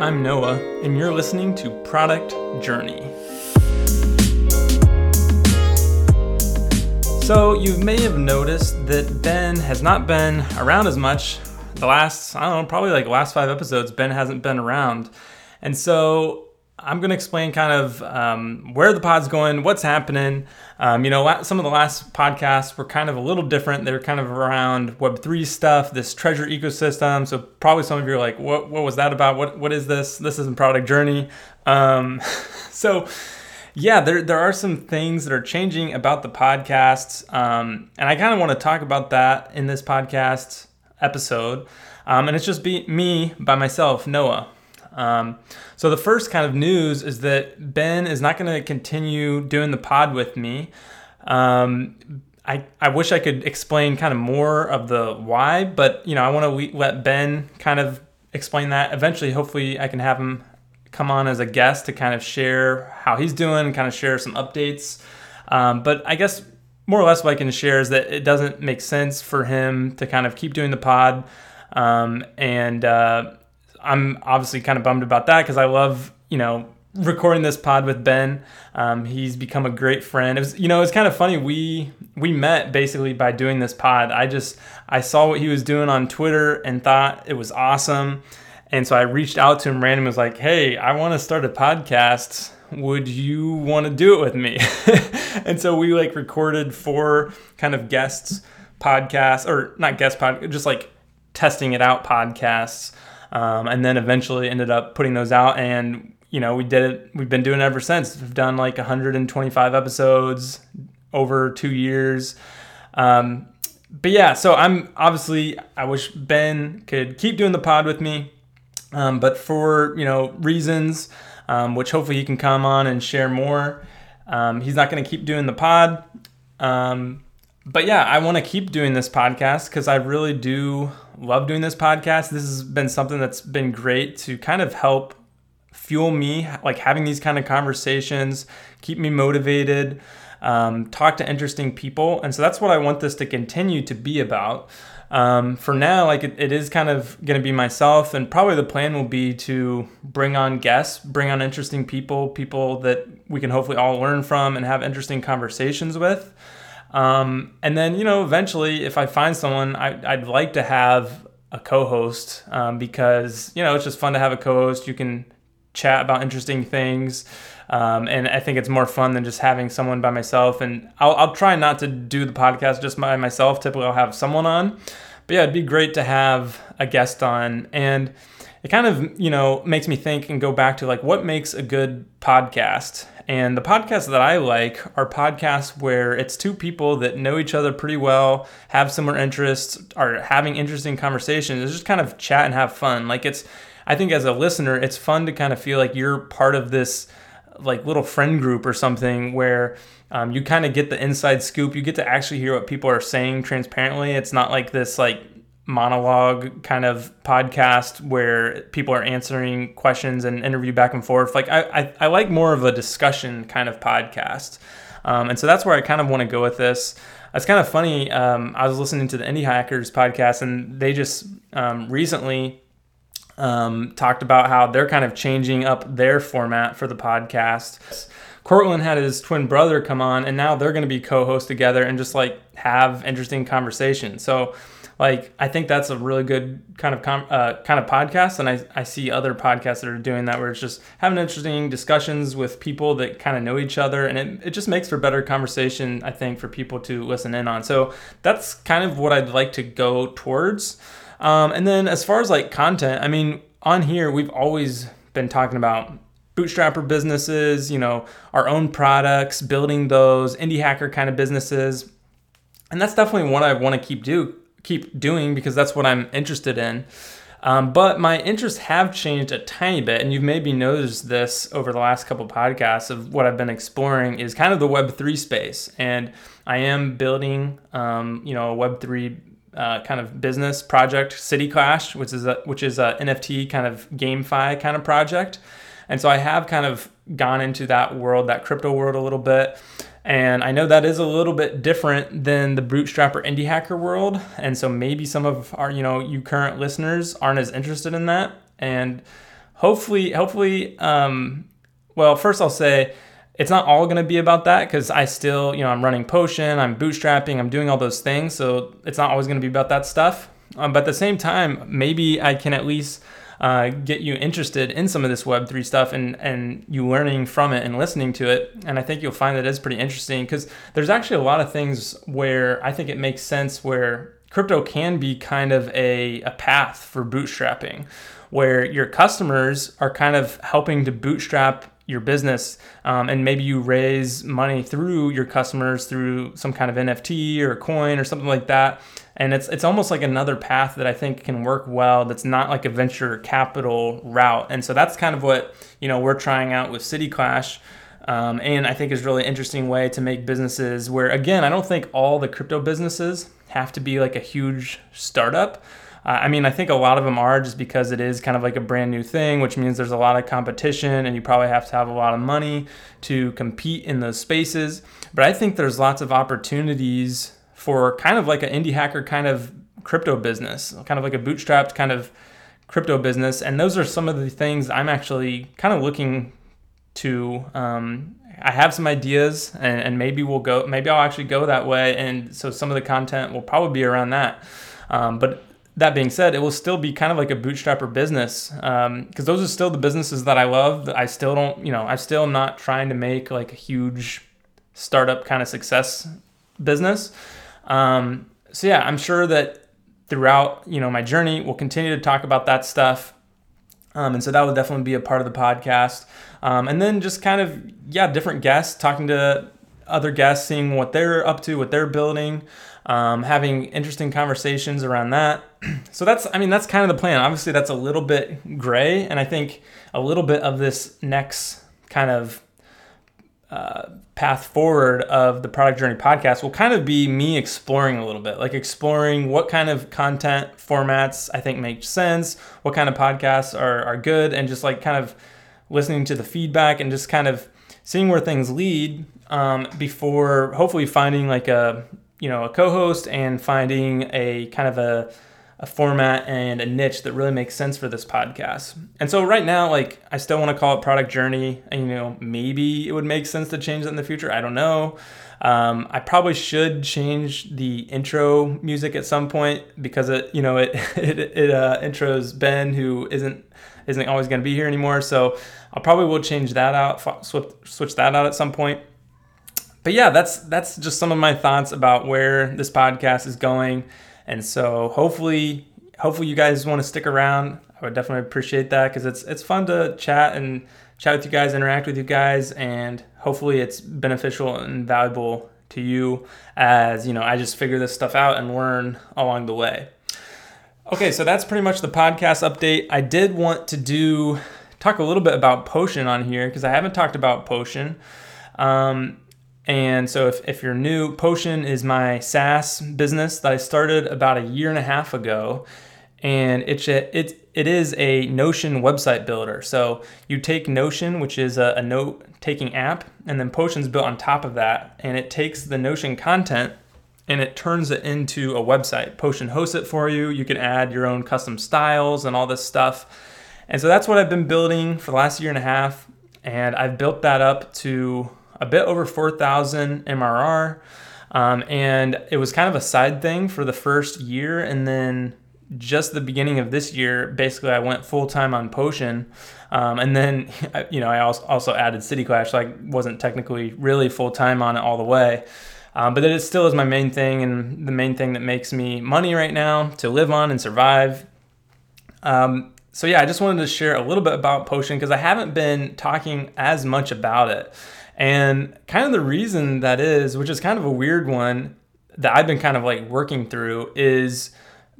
I'm Noah, and you're listening to Product Journey. So you may have noticed that Ben has not been around as much. The last, probably like the last 5 episodes, Ben hasn't been around. And so I'm going to explain kind of where the pod's going, what's happening. Some of the last podcasts were kind of a little different. They were kind of around Web3 stuff, this treasure ecosystem. So probably some of you are like, what was that about? What is this? This isn't Product Journey. Yeah, there are some things that are changing about the podcasts, and I kind of want to talk about that in this podcast episode, and it's just me by myself, Noah. So the first kind of news is that Ben is not going to continue doing the pod with me. I wish I could explain kind of more of the why, but I want to let Ben kind of explain that. Eventually, hopefully, I can have him come on as a guest to kind of share how he's doing, kind of share some updates. But I guess more or less what I can share is that it doesn't make sense for him to kind of keep doing the pod. I'm obviously kind of bummed about that because I love, recording this pod with Ben. He's become a great friend. It was, it's kind of funny. We met basically by doing this pod. I saw what he was doing on Twitter and thought it was awesome. And so I reached out to him randomly, was like, hey, I want to start a podcast. Would you want to do it with me? And so we like recorded 4 kind of guests podcasts, or not guest podcasts, just like testing it out podcasts. And then eventually ended up putting those out. And, we did it. We've been doing it ever since. We've done like 125 episodes over 2 years. But yeah, so I wish Ben could keep doing the pod with me, but for, reasons, which hopefully he can come on and share more. He's not going to keep doing the pod. But yeah, I want to keep doing this podcast because I really do love doing this podcast. This has been something that's been great to kind of help fuel me, like having these kind of conversations, keep me motivated. Talk to interesting people. And so that's what I want this to continue to be about. For now, like it is kind of going to be myself, and probably the plan will be to bring on guests, bring on interesting people that we can hopefully all learn from and have interesting conversations with. And then, eventually if I find someone, I'd like to have a co-host, because, it's just fun to have a co-host. You can chat about interesting things. And I think it's more fun than just having someone by myself. And I'll try not to do the podcast just by myself. Typically, I'll have someone on. But yeah, it'd be great to have a guest on. And it kind of, makes me think and go back to like what makes a good podcast. And the podcasts that I like are podcasts where it's 2 people that know each other pretty well, have similar interests, are having interesting conversations. It's just kind of chat and have fun. Like I think as a listener, it's fun to kind of feel like you're part of this like little friend group or something where you kind of get the inside scoop. You get to actually hear what people are saying transparently. It's not like this like monologue kind of podcast where people are answering questions and interview back and forth. Like I like more of a discussion kind of podcast. And so that's where I kind of want to go with this. It's kind of funny. I was listening to the Indie Hackers podcast, and they just recently talked about how they're kind of changing up their format for the podcast. Courtland had his twin brother come on, and now they're going to be co-hosts together and just like have interesting conversations. So like, I think that's a really good kind of podcast. And I see other podcasts that are doing that, where it's just having interesting discussions with people that kind of know each other. And it just makes for better conversation, I think, for people to listen in on. So that's kind of what I'd like to go towards. And then as far as like content, on here, we've always been talking about bootstrapper businesses, our own products, building those, indie hacker kind of businesses. And that's definitely what I want to keep doing because that's what I'm interested in. But my interests have changed a tiny bit, and you've maybe noticed this over the last couple of podcasts of what I've been exploring is kind of the Web3 space. And I am building, a Web3 kind of business project, City Clash, which is a NFT kind of GameFi kind of project. And so I have kind of gone into that world, that crypto world a little bit. And I know that is a little bit different than the bootstrapper indie hacker world. And so maybe some of our, you current listeners aren't as interested in that. And hopefully, well, first I'll say it's not all going to be about that, because I still, I'm running Potion, I'm bootstrapping, I'm doing all those things. So it's not always going to be about that stuff. But at the same time, maybe I can at least get you interested in some of this Web3 stuff and you learning from it and listening to it. And I think you'll find that it's pretty interesting, because there's actually a lot of things where I think it makes sense where crypto can be kind of a path for bootstrapping, where your customers are kind of helping to bootstrap your business, and maybe you raise money through your customers through some kind of NFT or coin or something like that. And it's almost like another path that I think can work well, that's not like a venture capital route. And so that's kind of what we're trying out with City Clash, and I think is really interesting way to make businesses where, again, I don't think all the crypto businesses have to be like a huge startup. I mean, I think a lot of them are, just because it is kind of like a brand new thing, which means there's a lot of competition and you probably have to have a lot of money to compete in those spaces. But I think there's lots of opportunities for kind of like an indie hacker kind of crypto business, kind of like a bootstrapped kind of crypto business. And those are some of the things I'm actually kind of looking to. I have some ideas, and maybe I'll actually go that way. And so some of the content will probably be around that. But that being said, it will still be kind of like a bootstrapper business, because those are still the businesses that I love. That I still don't, I'm still not trying to make like a huge startup kind of success business. So yeah, I'm sure that throughout, my journey, we'll continue to talk about that stuff. And so that will definitely be a part of the podcast. And then just kind of, different guests, talking to other guests, seeing what they're up to, what they're building, having interesting conversations around that. So that's kind of the plan. Obviously that's a little bit gray, and I think a little bit of this next kind of path forward of the Product Journey podcast will kind of be me exploring a little bit, like exploring what kind of content formats I think make sense, what kind of podcasts are good, and just like kind of listening to the feedback and just kind of seeing where things lead, before hopefully finding like a co-host and finding a kind of a format and a niche that really makes sense for this podcast. And so right now, like, I still want to call it Product Journey, and maybe it would make sense to change that in the future. I don't know. I probably should change the intro music at some point, because it intros Ben, who isn't always going to be here anymore. So I'll probably will change that out, switch that out at some point. But yeah, that's just some of my thoughts about where this podcast is going. And so hopefully you guys want to stick around. I would definitely appreciate that, because it's fun to chat with you guys, interact with you guys, and hopefully it's beneficial and valuable to you as, I just figure this stuff out and learn along the way. Okay, so that's pretty much the podcast update. I did want to talk a little bit about Potion on here, because I haven't talked about Potion. And so if you're new, Potion is my SaaS business that I started about a year and a half ago. And it is a Notion website builder. So you take Notion, which is a note-taking app, and then Potion's built on top of that. And it takes the Notion content and it turns it into a website. Potion hosts it for you. You can add your own custom styles and all this stuff. And so that's what I've been building for the last year and a half. And I've built that up to a bit over 4,000 MRR. And it was kind of a side thing for the first year. And then just the beginning of this year, basically I went full time on Potion. And then, I also added City Clash. So I wasn't technically really full time on it all the way. But it still is my main thing, and the main thing that makes me money right now to live on and survive. So yeah, I just wanted to share a little bit about Potion, because I haven't been talking as much about it. And kind of the reason that is, which is kind of a weird one that I've been kind of like working through, is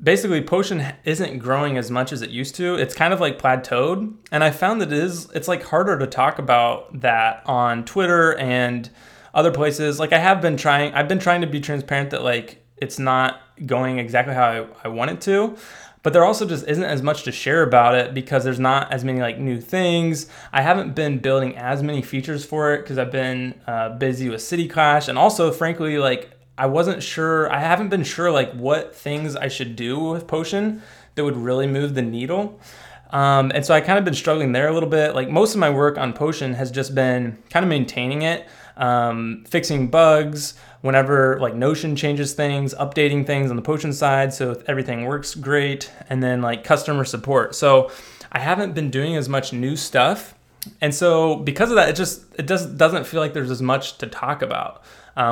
basically Potion isn't growing as much as it used to. It's kind of like plateaued. And I found that it's like harder to talk about that on Twitter and other places. Like I've been trying to be transparent that like it's not going exactly how I want it to. But there also just isn't as much to share about it, because there's not as many like new things. I haven't been building as many features for it, because I've been busy with City Clash. And also, frankly, like I haven't been sure like what things I should do with Potion that would really move the needle. And so I kind of been struggling there a little bit. Like most of my work on Potion has just been kind of maintaining it, fixing bugs whenever like Notion changes things, updating things on the Potion side so everything works great, and then like customer support. So I haven't been doing as much new stuff. And so because of that, it just doesn't feel like there's as much to talk about,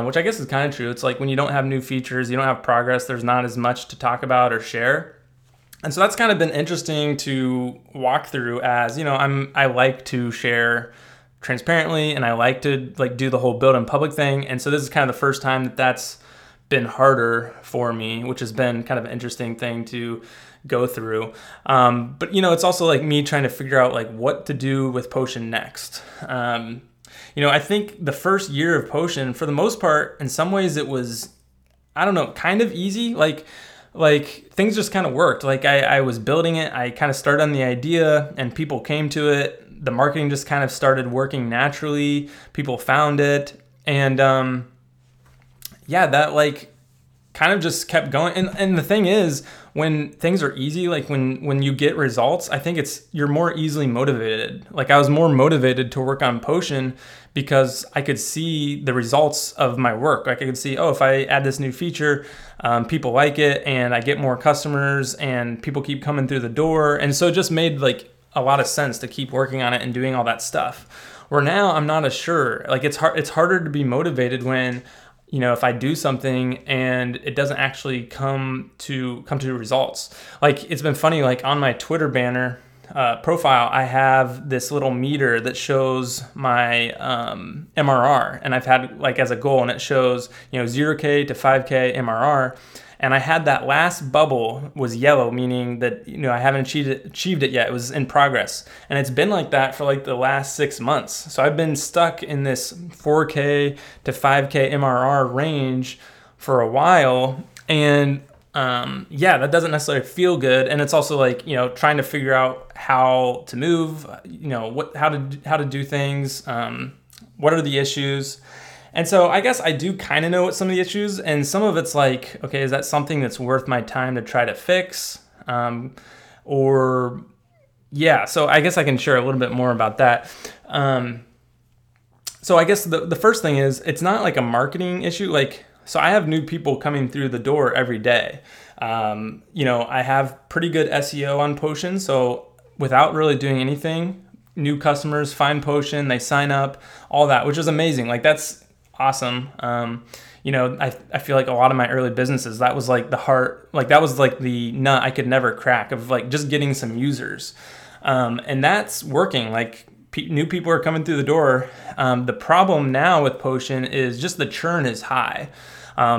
which I guess is kind of true. It's like when you don't have new features, you don't have progress, there's not as much to talk about or share. And so that's kind of been interesting to walk through as, you know, I like to share transparently and I like to like do the whole build in public thing. And so this is kind of the first time that that's been harder for me, which has been kind of an interesting thing to go through. But you know, it's also like me trying to figure out like what to do with Potion next. You know, I think the first year of Potion, for the most part, in some ways it was, I don't know, kind of easy. Like things just kind of worked. Like I was building it, I kind of started on the idea and people came to it. The marketing just kind of started working naturally. People found it. And yeah, that like kind of just kept going. And the thing is, when things are easy, like when you get results, I think you're more easily motivated. Like I was more motivated to work on Potion because I could see the results of my work. Like I could see, oh, if I add this new feature, people like it and I get more customers and people keep coming through the door. And so it just made like a lot of sense to keep working on it and doing all that stuff. Where now I'm not as sure. Like it's harder to be motivated when, you know, if I do something and it doesn't actually come to results. Like it's been funny, like on my Twitter banner profile, I have this little meter that shows my MRR, and I've had like as a goal, and it shows, you know, 0K to 5K MRR. And I had that last bubble was yellow, meaning that, you know, I haven't achieved it yet. It was in progress. And it's been like that for like the last 6 months. So I've been stuck in this 4K to 5K MRR range for a while. And yeah, that doesn't necessarily feel good. And it's also like, you know, trying to figure out how to move, you know, how to do things, what are the issues. And so I guess I do kind of know what some of the issues, and some of it's like, okay, is that something that's worth my time to try to fix? Or yeah, so I guess I can share a little bit more about that. So I guess the first thing is, it's not like a marketing issue. Like, so I have new people coming through the door every day. You know, I have pretty good SEO on Potion. So without really doing anything, new customers find Potion, they sign up, all that, which is amazing. Like that's awesome. You know, I feel like a lot of my early businesses, that was like the heart, like that was like the nut I could never crack of like just getting some users. And that's working. Like new people are coming through the door. The problem now with Potion is just the churn is high.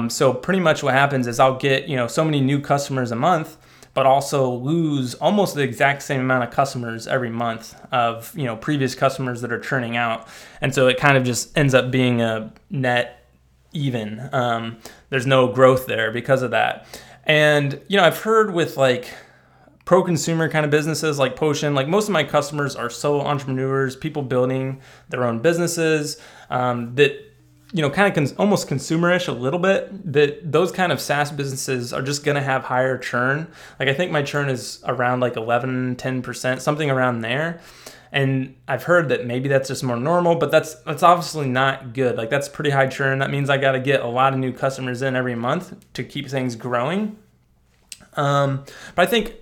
So pretty much what happens is I'll get, you know, so many new customers a month, but also lose almost the exact same amount of customers every month of, you know, previous customers that are churning out. And so it kind of just ends up being a net even. There's no growth there because of that. And, you know, I've heard with like pro-consumer kind of businesses like Potion, like most of my customers are solo entrepreneurs, people building their own businesses, that, you know, kind of almost consumerish a little bit, that those kind of SaaS businesses are just going to have higher churn. Like I think my churn is around like 11, 10%, something around there. And I've heard that maybe that's just more normal, but that's obviously not good. Like that's pretty high churn. That means I got to get a lot of new customers in every month to keep things growing. But I think,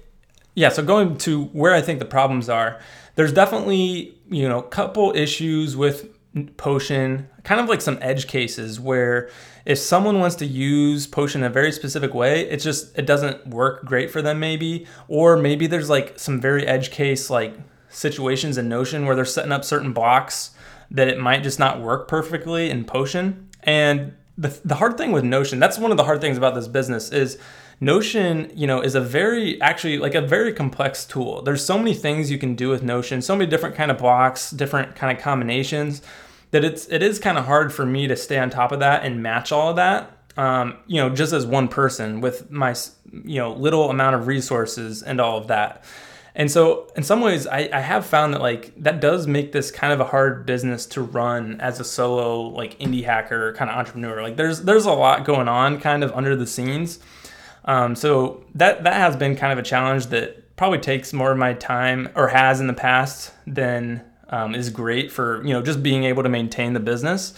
yeah, so going to where I think the problems are, there's definitely, you know, a couple issues with Potion, kind of like some edge cases where if someone wants to use Potion in a very specific way, it's just, it doesn't work great for them maybe, or maybe there's like some very edge case like situations in Notion where they're setting up certain blocks that it might just not work perfectly in Potion. And the hard thing with Notion, that's one of the hard things about this business is Notion, you know, is a very complex tool. There's so many things you can do with Notion, so many different kind of blocks, different kind of combinations, that it is kind of hard for me to stay on top of that and match all of that, you know, just as one person with my, you know, little amount of resources and all of that. And so in some ways I have found that like that does make this kind of a hard business to run as a solo like indie hacker kind of entrepreneur. Like there's a lot going on kind of under the scenes. So that has been kind of a challenge that probably takes more of my time, or has in the past, than is great for, you know, just being able to maintain the business.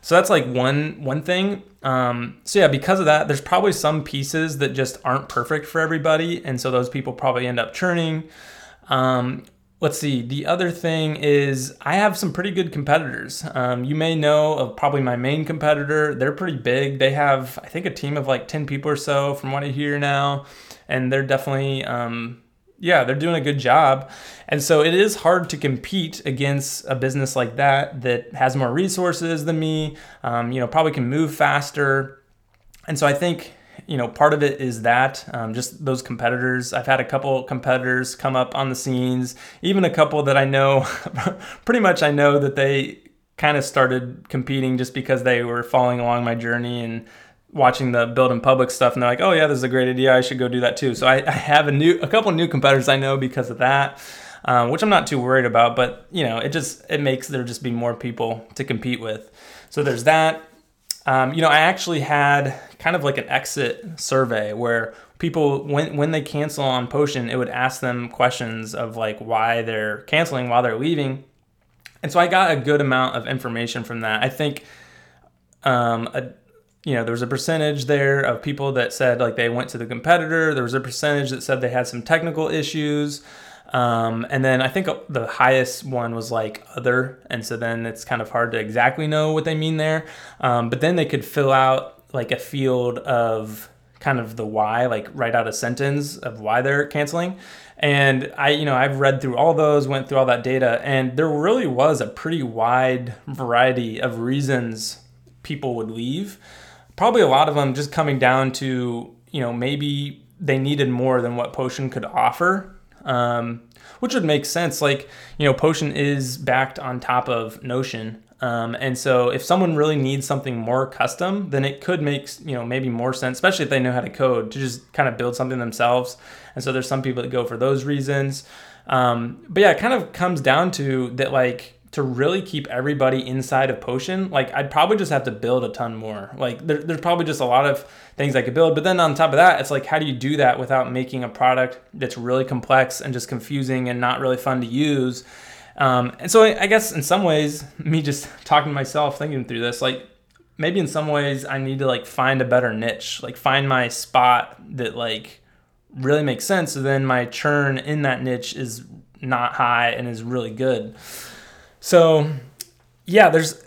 So that's like one thing. So yeah, because of that, there's probably some pieces that just aren't perfect for everybody. And so those people probably end up churning. Let's see. The other thing is I have some pretty good competitors. You may know of probably my main competitor. They're pretty big. They have, I think, a team of like 10 people or so from what I hear now. And they're definitely, they're doing a good job. And so it is hard to compete against a business like that has more resources than me, probably can move faster. And so I think, part of it is that just those competitors. I've had a couple competitors come up on the scenes, even a couple that I know, pretty much I know that they kind of started competing just because they were following along my journey and watching the Build in Public stuff. And they're like, oh yeah, this is a great idea. I should go do that too. So I have a couple new competitors I know because of that, which I'm not too worried about, but it makes there just be more people to compete with. So there's that. I actually had kind of like an exit survey where people, when they cancel on Potion, it would ask them questions of like why they're canceling, why they're leaving. And so I got a good amount of information from that. I think, there was a percentage there of people that said like they went to the competitor. There was a percentage that said they had some technical issues. And then I think the highest one was like other. And so then it's kind of hard to exactly know what they mean there. But then they could fill out like a field of kind of the why, like write out a sentence of why they're canceling. And I've read through all those, went through all that data, and there really was a pretty wide variety of reasons people would leave. Probably a lot of them just coming down to, maybe they needed more than what Potion could offer. Which would make sense. Like, Potion is backed on top of Notion. And so if someone really needs something more custom, then it could make, maybe more sense, especially if they know how to code, to just kind of build something themselves. And so there's some people that go for those reasons. But yeah, it kind of comes down to that, like, to really keep everybody inside of Potion, like I'd probably just have to build a ton more. Like there's probably just a lot of things I could build. But then on top of that, it's like, how do you do that without making a product that's really complex and just confusing and not really fun to use? And so I guess in some ways, me just talking to myself, thinking through this, like maybe in some ways I need to like find a better niche, like find my spot that like really makes sense. So then my churn in that niche is not high and is really good. So yeah, there's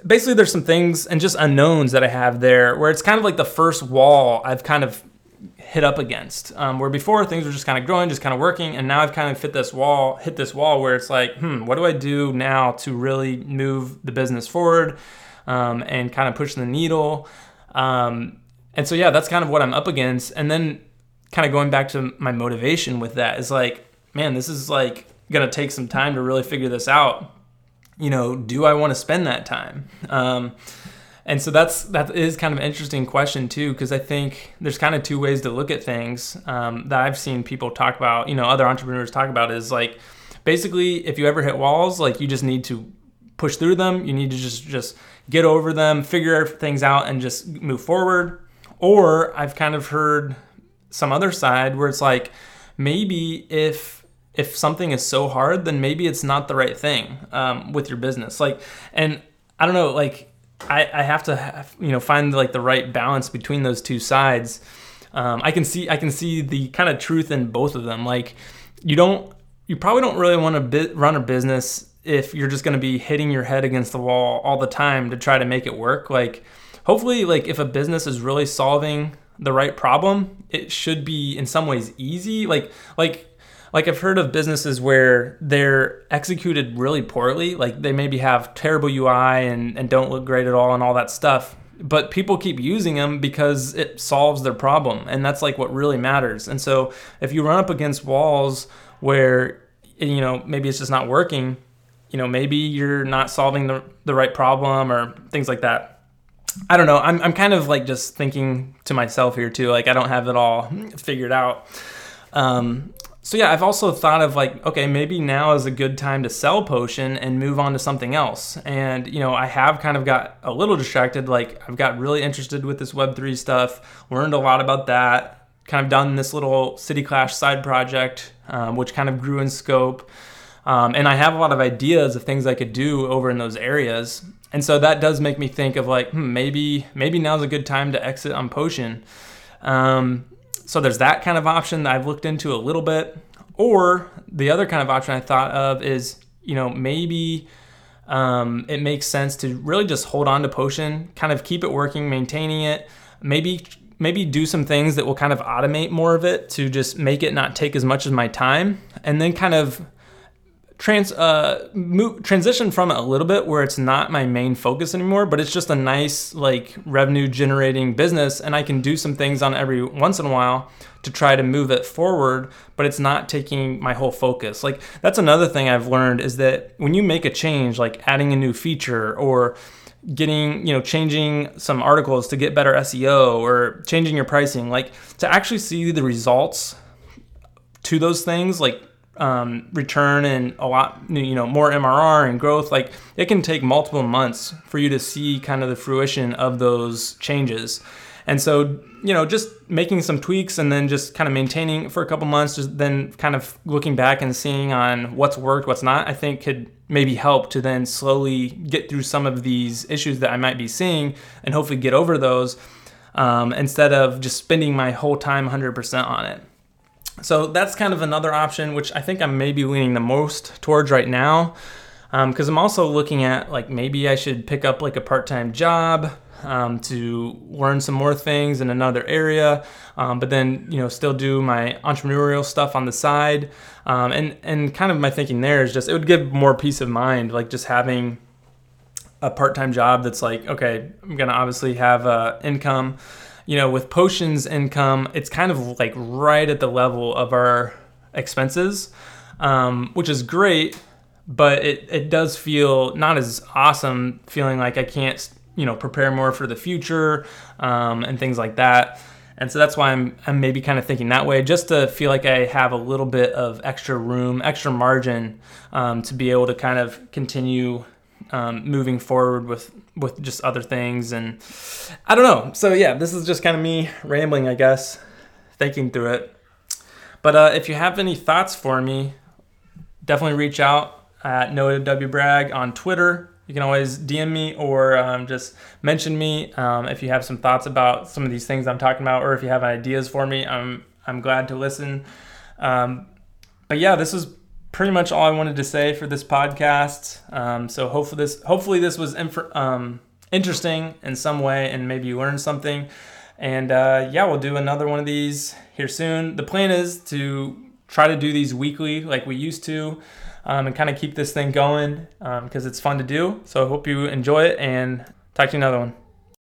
some things and just unknowns that I have there where it's kind of like the first wall I've kind of hit up against, where before things were just kind of growing, just kind of working. And now I've kind of hit this wall where it's like, what do I do now to really move the business forward and kind of push the needle? And so, yeah, that's kind of what I'm up against. And then kind of going back to my motivation with that is like, man, this is like going to take some time to really figure this out. Do I want to spend that time? And so that is kind of an interesting question too, because I think there's kind of two ways to look at things that I've seen people talk about, other entrepreneurs talk about, is like, basically if you ever hit walls, like you just need to push through them. You need to just get over them, figure things out and just move forward. Or I've kind of heard some other side where it's like, maybe if something is so hard, then maybe it's not the right thing with your business. Like, and I don't know, like I have to, find like the right balance between those two sides. I can see the kind of truth in both of them. Like you probably don't really want to run a business if you're just going to be hitting your head against the wall all the time to try to make it work. Like hopefully, like if a business is really solving the right problem, it should be in some ways easy. Like I've heard of businesses where they're executed really poorly, like they maybe have terrible UI and don't look great at all and all that stuff, but people keep using them because it solves their problem. And that's like what really matters. And so if you run up against walls where, maybe it's just not working, maybe you're not solving the right problem or things like that. I don't know. I'm kind of like just thinking to myself here too, like I don't have it all figured out. So yeah, I've also thought of like, okay, maybe now is a good time to sell Potion and move on to something else. And, I have kind of got a little distracted. Like I've got really interested with this Web3 stuff, learned a lot about that, kind of done this little City Clash side project, which kind of grew in scope. And I have a lot of ideas of things I could do over in those areas. And so that does make me think of like, maybe now's a good time to exit on Potion. So there's that kind of option that I've looked into a little bit. Or the other kind of option I thought of is, you know, maybe it makes sense to really just hold on to Potion, kind of keep it working, maintaining it, maybe do some things that will kind of automate more of it to just make it not take as much of my time, and then kind of transition from it a little bit where it's not my main focus anymore, but it's just a nice like revenue generating business, and I can do some things on every once in a while to try to move it forward, but it's not taking my whole focus. Like that's another thing I've learned is that when you make a change, like adding a new feature or getting, you know, changing some articles to get better SEO or changing your pricing, like to actually see the results to those things, like return and a lot, you know, more MRR and growth, like it can take multiple months for you to see kind of the fruition of those changes. And so, you know, just making some tweaks and then just kind of maintaining it for a couple months, just then kind of looking back and seeing on what's worked, what's not, I think could maybe help to then slowly get through some of these issues that I might be seeing and hopefully get over those instead of just spending my whole time 100% on it. So that's kind of another option, which I think I'm maybe leaning the most towards right now, because I'm also looking at like maybe I should pick up like a part-time job to learn some more things in another area, but then, you know, still do my entrepreneurial stuff on the side. And kind of my thinking there is just it would give more peace of mind, like just having a part-time job that's like, okay, I'm going to obviously have income. You know, with Potion's income, it's kind of like right at the level of our expenses, which is great, but it does feel not as awesome feeling like I can't, you know, prepare more for the future and things like that. And so that's why I'm maybe kind of thinking that way, just to feel like I have a little bit of extra room, extra margin to be able to kind of continue moving forward with just other things, and I don't know. So yeah, this is just kind of me rambling, I guess, thinking through it. But if you have any thoughts for me, definitely reach out at Noah W. Bragg on Twitter. You can always DM me or just mention me if you have some thoughts about some of these things I'm talking about, or if you have ideas for me, I'm glad to listen. But yeah, this is pretty much all I wanted to say for this podcast. So hopefully this was interesting in some way, and maybe you learned something. And yeah, we'll do another one of these here soon. The plan is to try to do these weekly like we used to, and kind of keep this thing going because it's fun to do. So I hope you enjoy it, and talk to you another one.